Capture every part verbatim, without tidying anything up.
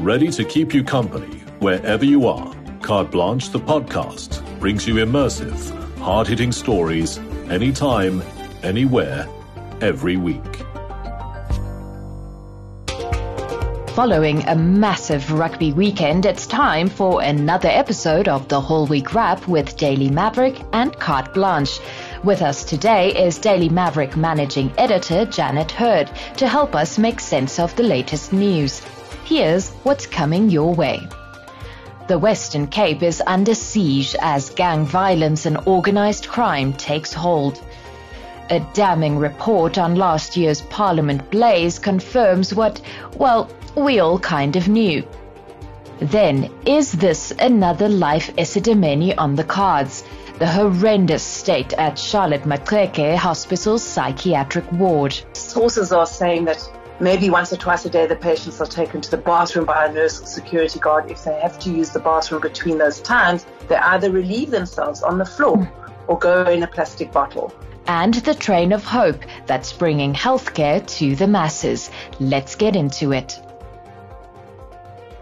ready to keep you company wherever you are. Carte Blanche, the podcast, brings you immersive, hard-hitting stories anytime, anywhere, every week. Following a massive rugby weekend, it's time for another episode of the WholeWeek Wrap with Daily Maverick and Carte Blanche. With us today is Daily Maverick Managing Editor Janet Hurd to help us make sense of the latest news. Here's what's coming your way. The Western Cape is under siege as gang violence and organized crime takes hold. A damning report on last year's Parliament blaze confirms what, well, we all kind of knew. Then, is this another Life Esidimeni on the cards? The horrendous state at Charlotte Maxeke Hospital's psychiatric ward. Sources are saying that maybe once or twice a day the patients are taken to the bathroom by a nurse or security guard. If they have to use the bathroom between those times, they either relieve themselves on the floor or go in a plastic bottle. And the Train of Hope that's bringing healthcare to the masses. Let's get into it.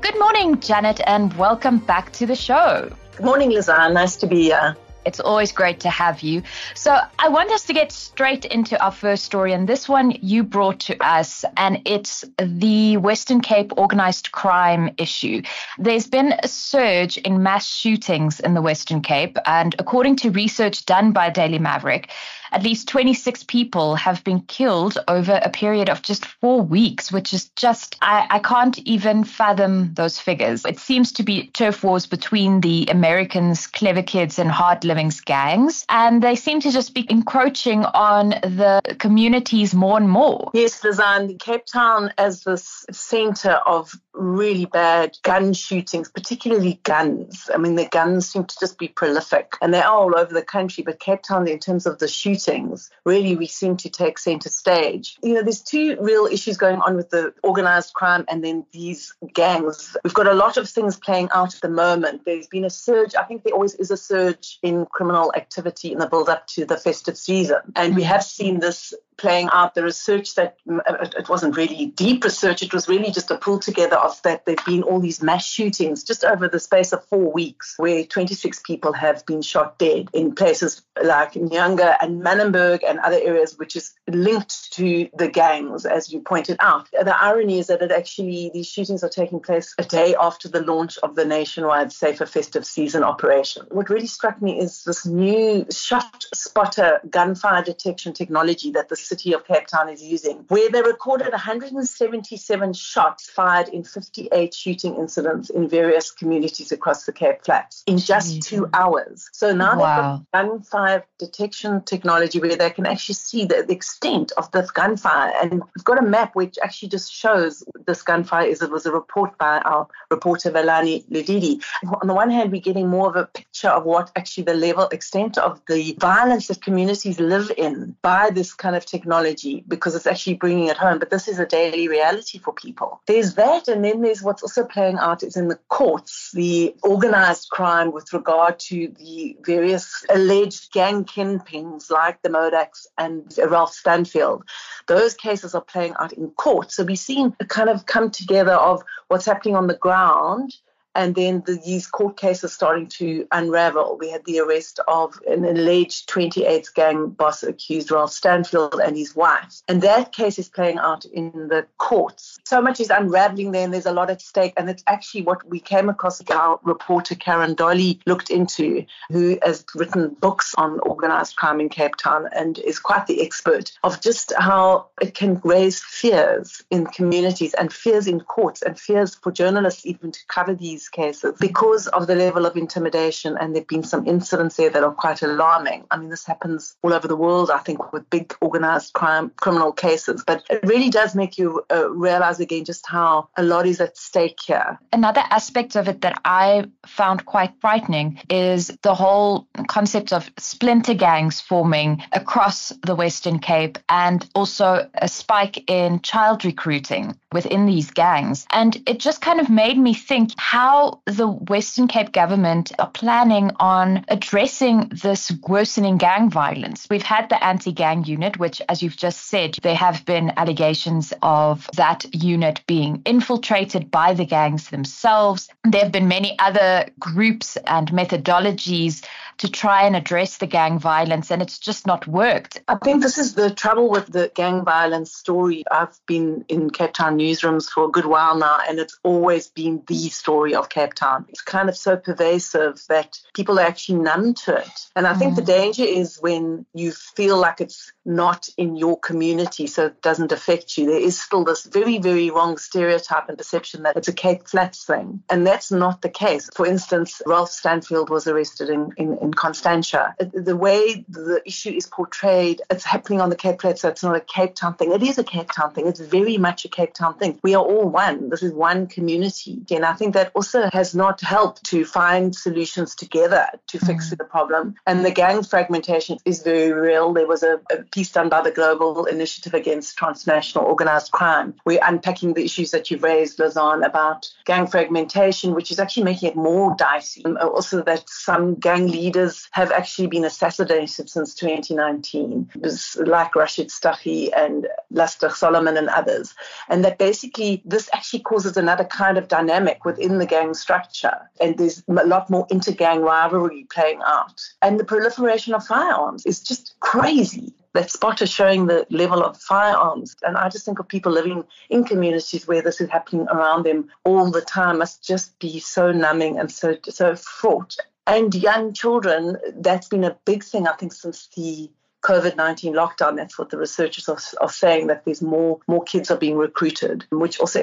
Good morning, Janet, and welcome back to the show. Good morning, Lizanne. Nice to be here. It's always great to have you. So I want us to get straight into our first story, and this one you brought to us, and it's the Western Cape organized crime issue. There's been a surge in mass shootings in the Western Cape, and according to research done by Daily Maverick, at least twenty-six people have been killed over a period of just four weeks, which is just, I, I can't even fathom those figures. It seems to be turf wars between the Americans, clever kids, and hard livings gangs, and they seem to just be encroaching on the communities more and more. Yes, Lizanne, Cape Town as this centre of really bad gun shootings, particularly guns. I mean, the guns seem to just be prolific, and they're all over the country, but Cape Town, in terms of the shooting, Things. Really, we seem to take center stage. You know, there's two real issues going on with the organized crime and then these gangs. We've got a lot of things playing out at the moment. There's been a surge. I think there always is a surge in criminal activity in the build-up to the festive season. And we have seen this playing out. The research that, it wasn't really deep research, it was really just a pull together of that there have been all these mass shootings just over the space of four weeks where twenty-six people have been shot dead in places like Nyanga and Manenberg and other areas, which is linked to the gangs, as you pointed out. The irony is that it actually, these shootings are taking place a day after the launch of the nationwide Safer Festive Season operation. What really struck me is this new shot spotter gunfire detection technology that the City of Cape Town is using, where they recorded one hundred seventy-seven shots fired in fifty-eight shooting incidents in various communities across the Cape Flats in just Jeez. two hours. So now wow. they've got gunfire detection technology where they can actually see the, the extent of this gunfire. And we've got a map which actually just shows this gunfire is. It was a report by our reporter, Valani Ludidi. On the one hand, we're getting more of a picture of what actually the level, extent of the violence that communities live in by this kind of technology. technology because it's actually bringing it home, but this is a daily reality for people. There's that, and then there's what's also playing out is in the courts, the organised crime with regard to the various alleged gang kingpins like the Modaks and Ralph Stanfield. Those cases are playing out in court. So we've seen a kind of come together of what's happening on the ground, and then the, these court cases starting to unravel. We had the arrest of an alleged twenty-eighth gang boss accused, Ralph Stanfield, and his wife. And that case is playing out in the courts. So much is unraveling there, and there's a lot at stake. And it's actually what we came across, our reporter Karen Dolly looked into, who has written books on organised crime in Cape Town and is quite the expert of just how it can raise fears in communities and fears in courts and fears for journalists even to cover these cases because of the level of intimidation, and there have been some incidents there that are quite alarming. I mean, this happens all over the world, I think, with big organised crime, criminal cases, but it really does make you uh, realise again just how a lot is at stake here. Another aspect of it that I found quite frightening is the whole concept of splinter gangs forming across the Western Cape, and also a spike in child recruiting. within these gangs. And it just kind of made me think how the Western Cape government are planning on addressing this worsening gang violence. We've had the anti-gang unit, which, as you've just said, there have been allegations of that unit being infiltrated by the gangs themselves. There have been many other groups and methodologies to try and address the gang violence, and it's just not worked. I think this is the trouble with the gang violence story. I've been in Cape Town newsrooms for a good while now, and it's always been the story of Cape Town. It's kind of so pervasive that people are actually numb to it. And I mm. think the danger is when you feel like it's not in your community, so it doesn't affect you. There is still this very, very wrong stereotype and perception that it's a Cape Flats thing. And that's not the case. For instance, Ralph Stanfield was arrested in, in, in Constantia. The way the issue is portrayed, it's happening on the Cape Flats, so it's not a Cape Town thing. It is a Cape Town thing. It's very much a Cape Town thing. We are all one. This is one community. And I think that also has not helped to find solutions together to mm. fix the problem. And the gang fragmentation is very real. There was a, a piece done by the Global Initiative Against Transnational Organised Crime. We're unpacking the issues that you've raised, Lausanne, about gang fragmentation, which is actually making it more dicey. And also that some gang leaders have actually been assassinated since twenty nineteen. It was like Rashid Stahi and Lustig Solomon and others. And that basically this actually causes another kind of dynamic within the gang structure. And there's a lot more inter-gang rivalry playing out. And the proliferation of firearms is just crazy. That spot is showing the level of firearms. And I just think of people living in communities where this is happening around them all the time must just be so numbing and so so fraught. And young children, that's been a big thing, I think, since the COVID nineteen lockdown. That's what the researchers are, are saying, that there's more more kids are being recruited, which also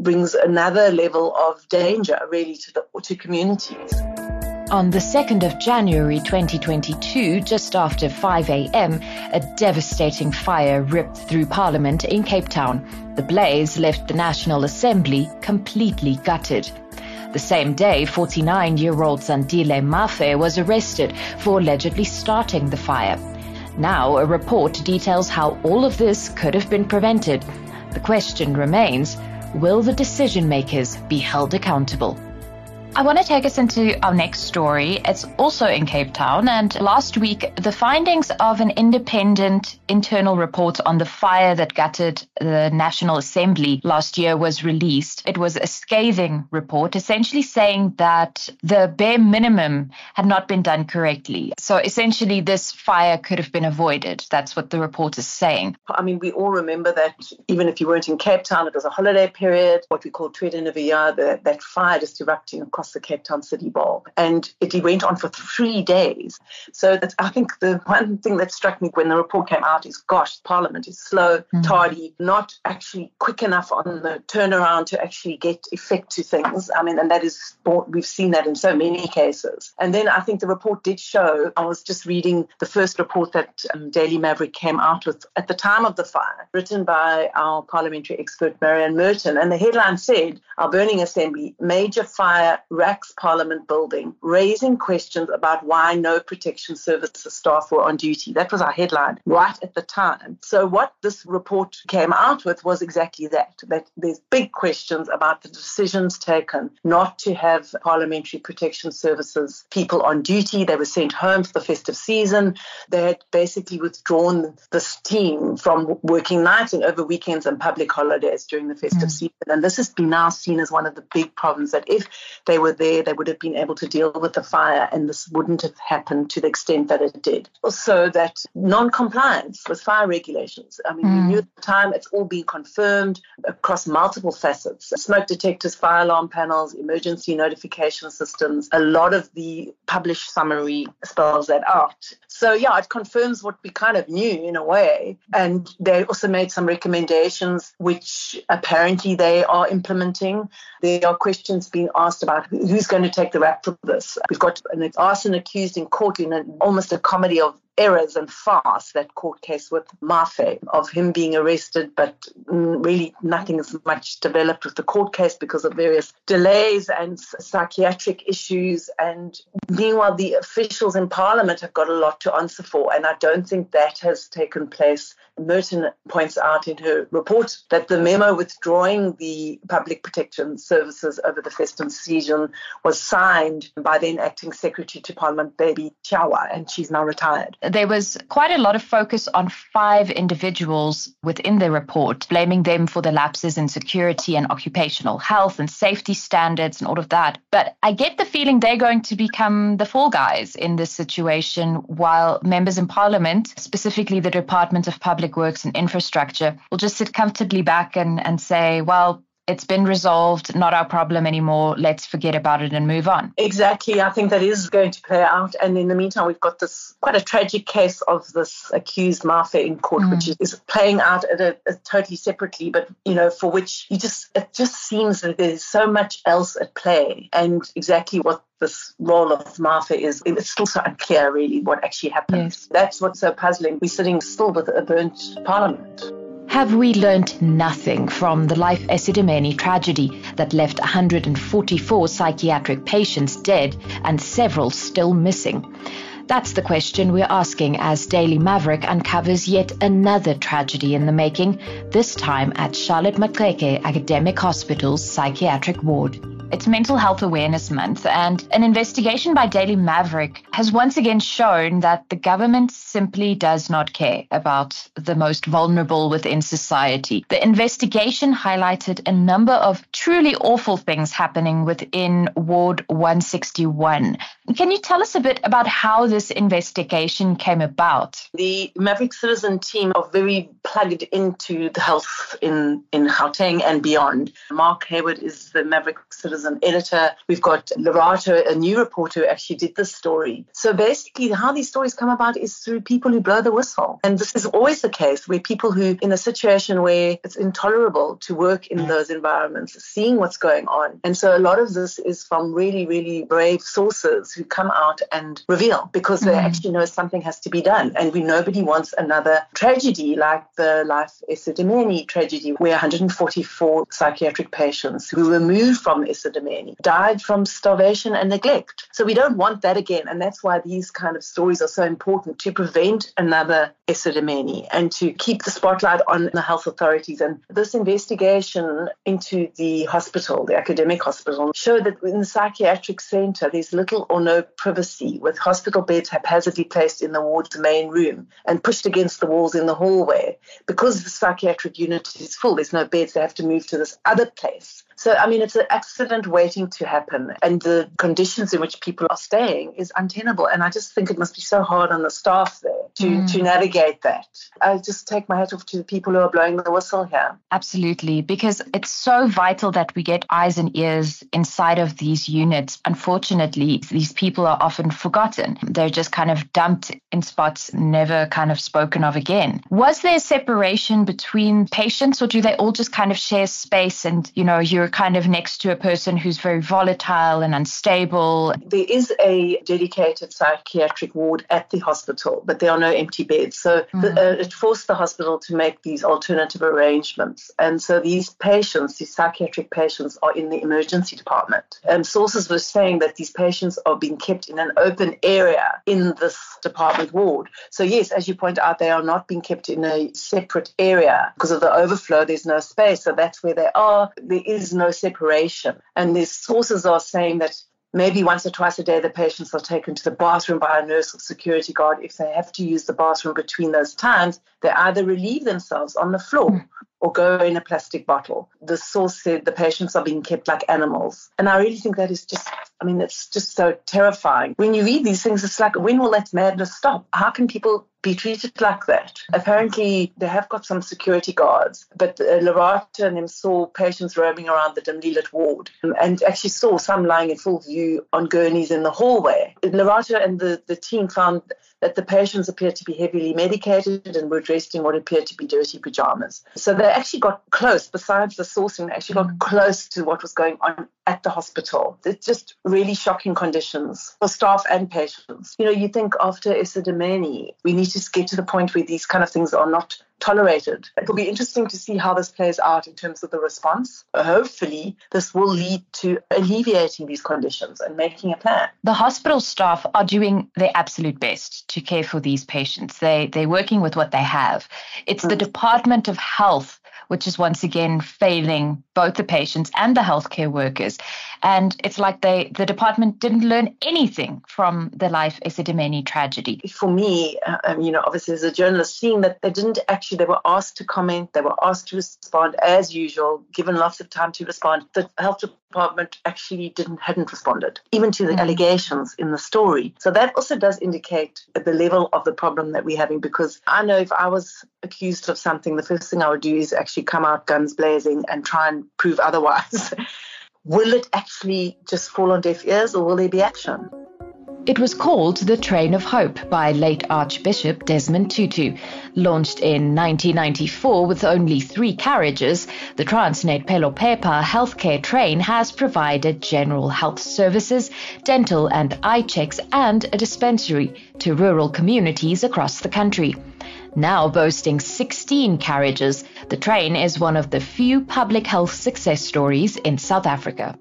brings another level of danger, really, to the to communities. On the second of January twenty twenty-two, just after five a.m, a devastating fire ripped through Parliament in Cape Town. The blaze left the National Assembly completely gutted. The same day, forty-nine-year-old Sandile Mafe was arrested for allegedly starting the fire. Now, a report details how all of this could have been prevented. The question remains, will the decision-makers be held accountable? I want to take us into our next story. It's also in Cape Town. And last week, the findings of an independent internal report on the fire that gutted the National Assembly last year was released. It was a scathing report, essentially saying that the bare minimum had not been done correctly. So essentially, this fire could have been avoided. That's what the report is saying. I mean, we all remember that even if you weren't in Cape Town, it was a holiday period, what we call Tweede Nuwe Jaar, that, that fire just erupting across the Cape Town City Bowl. And it went on for three days. So that's, I think the one thing that struck me when the report came out is, gosh, Parliament is slow, mm. tardy, not actually quick enough on the turnaround to actually get effect to things. I mean, and that is, we've seen that in so many cases. And then I think the report did show, I was just reading the first report that um, Daily Maverick came out with at the time of the fire, written by our parliamentary expert, Marianne Merton. And the headline said, our burning assembly, major fire racks Parliament building, raising questions about why no protection services staff were on duty. That was our headline right at the time. So what this report came out with was exactly that, that there's big questions about the decisions taken not to have parliamentary protection services people on duty. They were sent home for the festive season. They had basically withdrawn this team from working nights and over weekends and public holidays during the festive mm. season. And this has been now seen as one of the big problems, that if they were there, they would have been able to deal with the fire, and this wouldn't have happened to the extent that it did. Also, that non-compliance with fire regulations. I mean, mm. we knew at the time, it's all been confirmed across multiple facets. Smoke detectors, fire alarm panels, emergency notification systems. A lot of the published summary spells that out. So, yeah, it confirms what we kind of knew in a way. And they also made some recommendations, which apparently they are implementing. There are questions being asked about who's going to take the rap for this. We've got an arson accused in court in an, almost a comedy of errors and farce, that court case with Mafe, of him being arrested, but really nothing is much developed with the court case because of various delays and psychiatric issues. And meanwhile, the officials in Parliament have got a lot to answer for, and I don't think that has taken place Merton points out in her report that the memo withdrawing the public protection services over the festive season was signed by then acting secretary to Parliament, Baby Chawa, and she's now retired. There was quite a lot of focus on five individuals within the report, blaming them for the lapses in security and occupational health and safety standards and all of that. But I get the feeling they're going to become the fall guys in this situation, while members in Parliament, specifically the Department of Public Works and Infrastructure, will just sit comfortably back and, and say, well, it's been resolved, not our problem anymore. Let's forget about it and move on. Exactly. I think that is going to play out. And in the meantime, we've got this quite a tragic case of this accused mafia in court, mm. which is playing out at a, a totally separately, but, you know, for which you just it just seems that there's so much else at play. And exactly what this role of mafia is, it's still so unclear, really, what actually happens. Yes. That's what's so puzzling. We're sitting still with a burnt parliament. Have we learnt nothing from the Life Esidimeni tragedy that left one hundred forty-four psychiatric patients dead and several still missing? That's the question we're asking as Daily Maverick uncovers yet another tragedy in the making, this time at Charlotte Maxeke Academic Hospital's psychiatric ward. It's Mental Health Awareness Month, and an investigation by Daily Maverick has once again shown that the government simply does not care about the most vulnerable within society. The investigation highlighted a number of truly awful things happening within Ward one sixty-one. Can you tell us a bit about how this investigation came about? The Maverick Citizen team are very plugged into the health in, in Gauteng and beyond. Mark Hayward is the Maverick Citizen as an editor. We've got Lerato, a new reporter who actually did this story. So basically how these stories come about is through people who blow the whistle. And this is always the case where people who, in a situation where it's intolerable to work in those environments, seeing what's going on. And so a lot of this is from really, really brave sources who come out and reveal because they mm-hmm. actually know something has to be done. And we nobody wants another tragedy like the Life Esidimeni tragedy, where one hundred forty-four psychiatric patients who were moved from died from starvation and neglect. So we don't want that again. And that's why these kind of stories are so important, to prevent another Esidimeni and to keep the spotlight on the health authorities. And this investigation into the hospital, the academic hospital, showed that in the psychiatric centre, there's little or no privacy, with hospital beds haphazardly placed in the ward's main room and pushed against the walls in the hallway. Because the psychiatric unit is full, there's no beds, they have to move to this other place. So, I mean, it's an accident waiting to happen, and the conditions in which people are staying is untenable. And I just think it must be so hard on the staff there to, mm. to navigate that. I just take my hat off to the people who are blowing the whistle here. Absolutely, because it's so vital that we get eyes and ears inside of these units. Unfortunately, these people are often forgotten. They're just kind of dumped in spots, never kind of spoken of again. Was there separation between patients, or do they all just kind of share space and, you know, you're kind of next to a person who's very volatile and unstable? There is a dedicated psychiatric ward at the hospital, but there are no empty beds. So mm-hmm. the, uh, it forced the hospital to make these alternative arrangements. And so these patients, these psychiatric patients, are in the emergency department. Um, sources were saying that these patients are being kept in an open area in this department ward. So yes, as you point out, they are not being kept in a separate area. Because of the overflow, there's no space. So that's where they are. There is no separation. And these sources are saying that maybe once or twice a day the patients are taken to the bathroom by a nurse or security guard. If they have to use the bathroom between those times, they either relieve themselves on the floor mm. or go in a plastic bottle. The source said the patients are being kept like animals. And I really think that is just, I mean, it's just so terrifying. When you read these things, it's like, when will that madness stop? How can people be treated like that? Apparently, they have got some security guards, but uh, Lerato and them saw patients roaming around the dimly lit ward um, and actually saw some lying in full view on gurneys in the hallway. Lerato and the, the team found that the patients appeared to be heavily medicated and were dressed in what appeared to be dirty pajamas. So they actually got close, besides the sourcing, they actually got close to what was going on at the hospital. It just really shocking conditions for staff and patients. You know, you think after Esidimeni, we need to get to the point where these kind of things are not tolerated. It will be interesting to see how this plays out in terms of the response. Hopefully, this will lead to alleviating these conditions and making a plan. The hospital staff are doing their absolute best to care for these patients. They, they're working with what they have. It's mm. the Department of Health which is once again failing both the patients and the healthcare workers. And it's like they, the department didn't learn anything from the Life Esidimeni tragedy. For me, um, you know, obviously as a journalist, seeing that they didn't actually, they were asked to comment, they were asked to respond as usual, given lots of time to respond. The health department actually didn't hadn't responded, even to the mm. allegations in the story. So that also does indicate the level of the problem that we're having, because I know if I was accused of something, the first thing I would do is actually come out guns blazing and try and prove otherwise. Will it actually just fall on deaf ears, or will there be action? It was called the Train of Hope by late Archbishop Desmond Tutu. Launched in nineteen ninety-four with only three carriages, the Transnet Phelophepa healthcare train has provided general health services, dental and eye checks, and a dispensary to rural communities across the country. Now boasting sixteen carriages, the train is one of the few public health success stories in South Africa.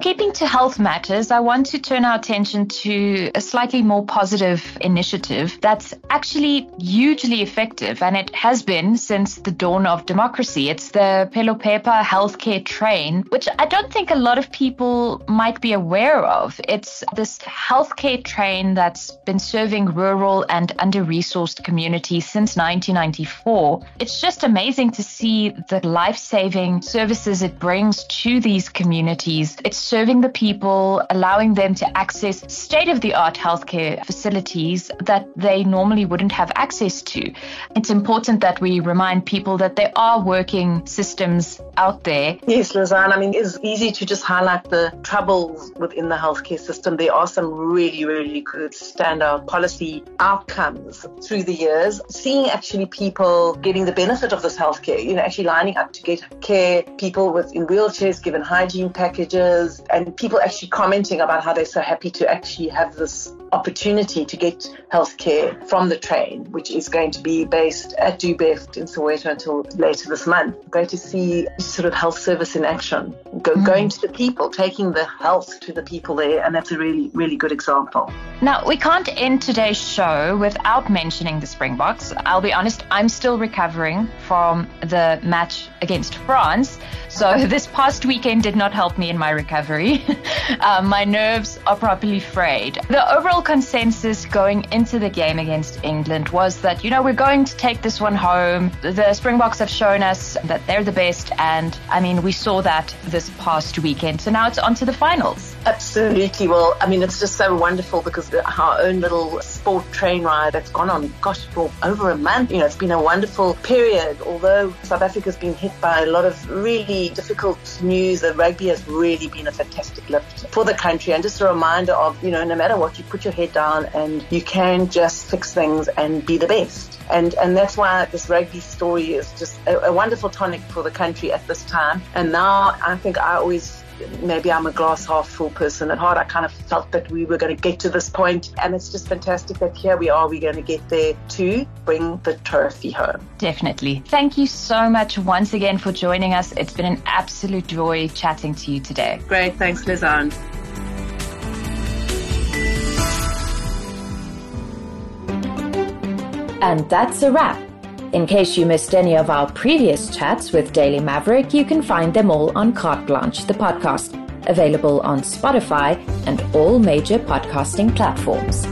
Keeping to health matters, I want to turn our attention to a slightly more positive initiative that's actually hugely effective, and it has been since the dawn of democracy. It's the Phelophepa healthcare train, which I don't think a lot of people might be aware of. It's this healthcare train that's been serving rural and under-resourced communities since nineteen ninety-four. It's just amazing to see the life-saving services it brings to these communities. It's serving the people, allowing them to access state-of-the-art healthcare facilities that they normally wouldn't have access to. It's important that we remind people that there are working systems out there. Yes, Lizanne, I mean, it's easy to just highlight the troubles within the healthcare system. There are some really, really good standout policy outcomes through the years. Seeing actually people getting the benefit of this healthcare, you know, actually lining up to get care, people with in wheelchairs given hygiene packages, and people actually commenting about how they're so happy to actually have this opportunity to get healthcare from the train, which is going to be based at Dubeft in Soweto until later this month. Great to see sort of health service in action, Go, mm. going to the people, taking the health to the people there, and that's a really, really good example. Now, we can't end today's show without mentioning the Springboks. I'll be honest, I'm still recovering from the match against France, so this past weekend did not help me in my recovery. um, my nerves are properly frayed. The overall consensus going into the game against England was that, you know, we're going to take this one home. The Springboks have shown us that they're the best, and I mean, we saw that this past weekend. So now it's on to the finals. Absolutely. Well, I mean, it's just so wonderful because our own little sport train ride that's gone on, gosh, for over a month, you know, it's been a wonderful period. Although South Africa's been hit by a lot of really difficult news, the rugby has really been a fantastic lift for the country, and just a reminder of, you know, no matter what, you put your head down and you can just fix things and be the best. And and that's why this rugby story is just a, a wonderful tonic for the country at this time. And now I think I always, maybe I'm a glass half full person at heart. I kind of felt that we were going to get to this point, and it's just fantastic that here we are, we're going to get there to bring the trophy home. Definitely. Thank you so much once again for joining us. It's been an absolute joy chatting to you today. Great. Thanks, Lizanne. And that's a wrap. In case you missed any of our previous chats with Daily Maverick, you can find them all on Carte Blanche, the podcast, available on Spotify and all major podcasting platforms.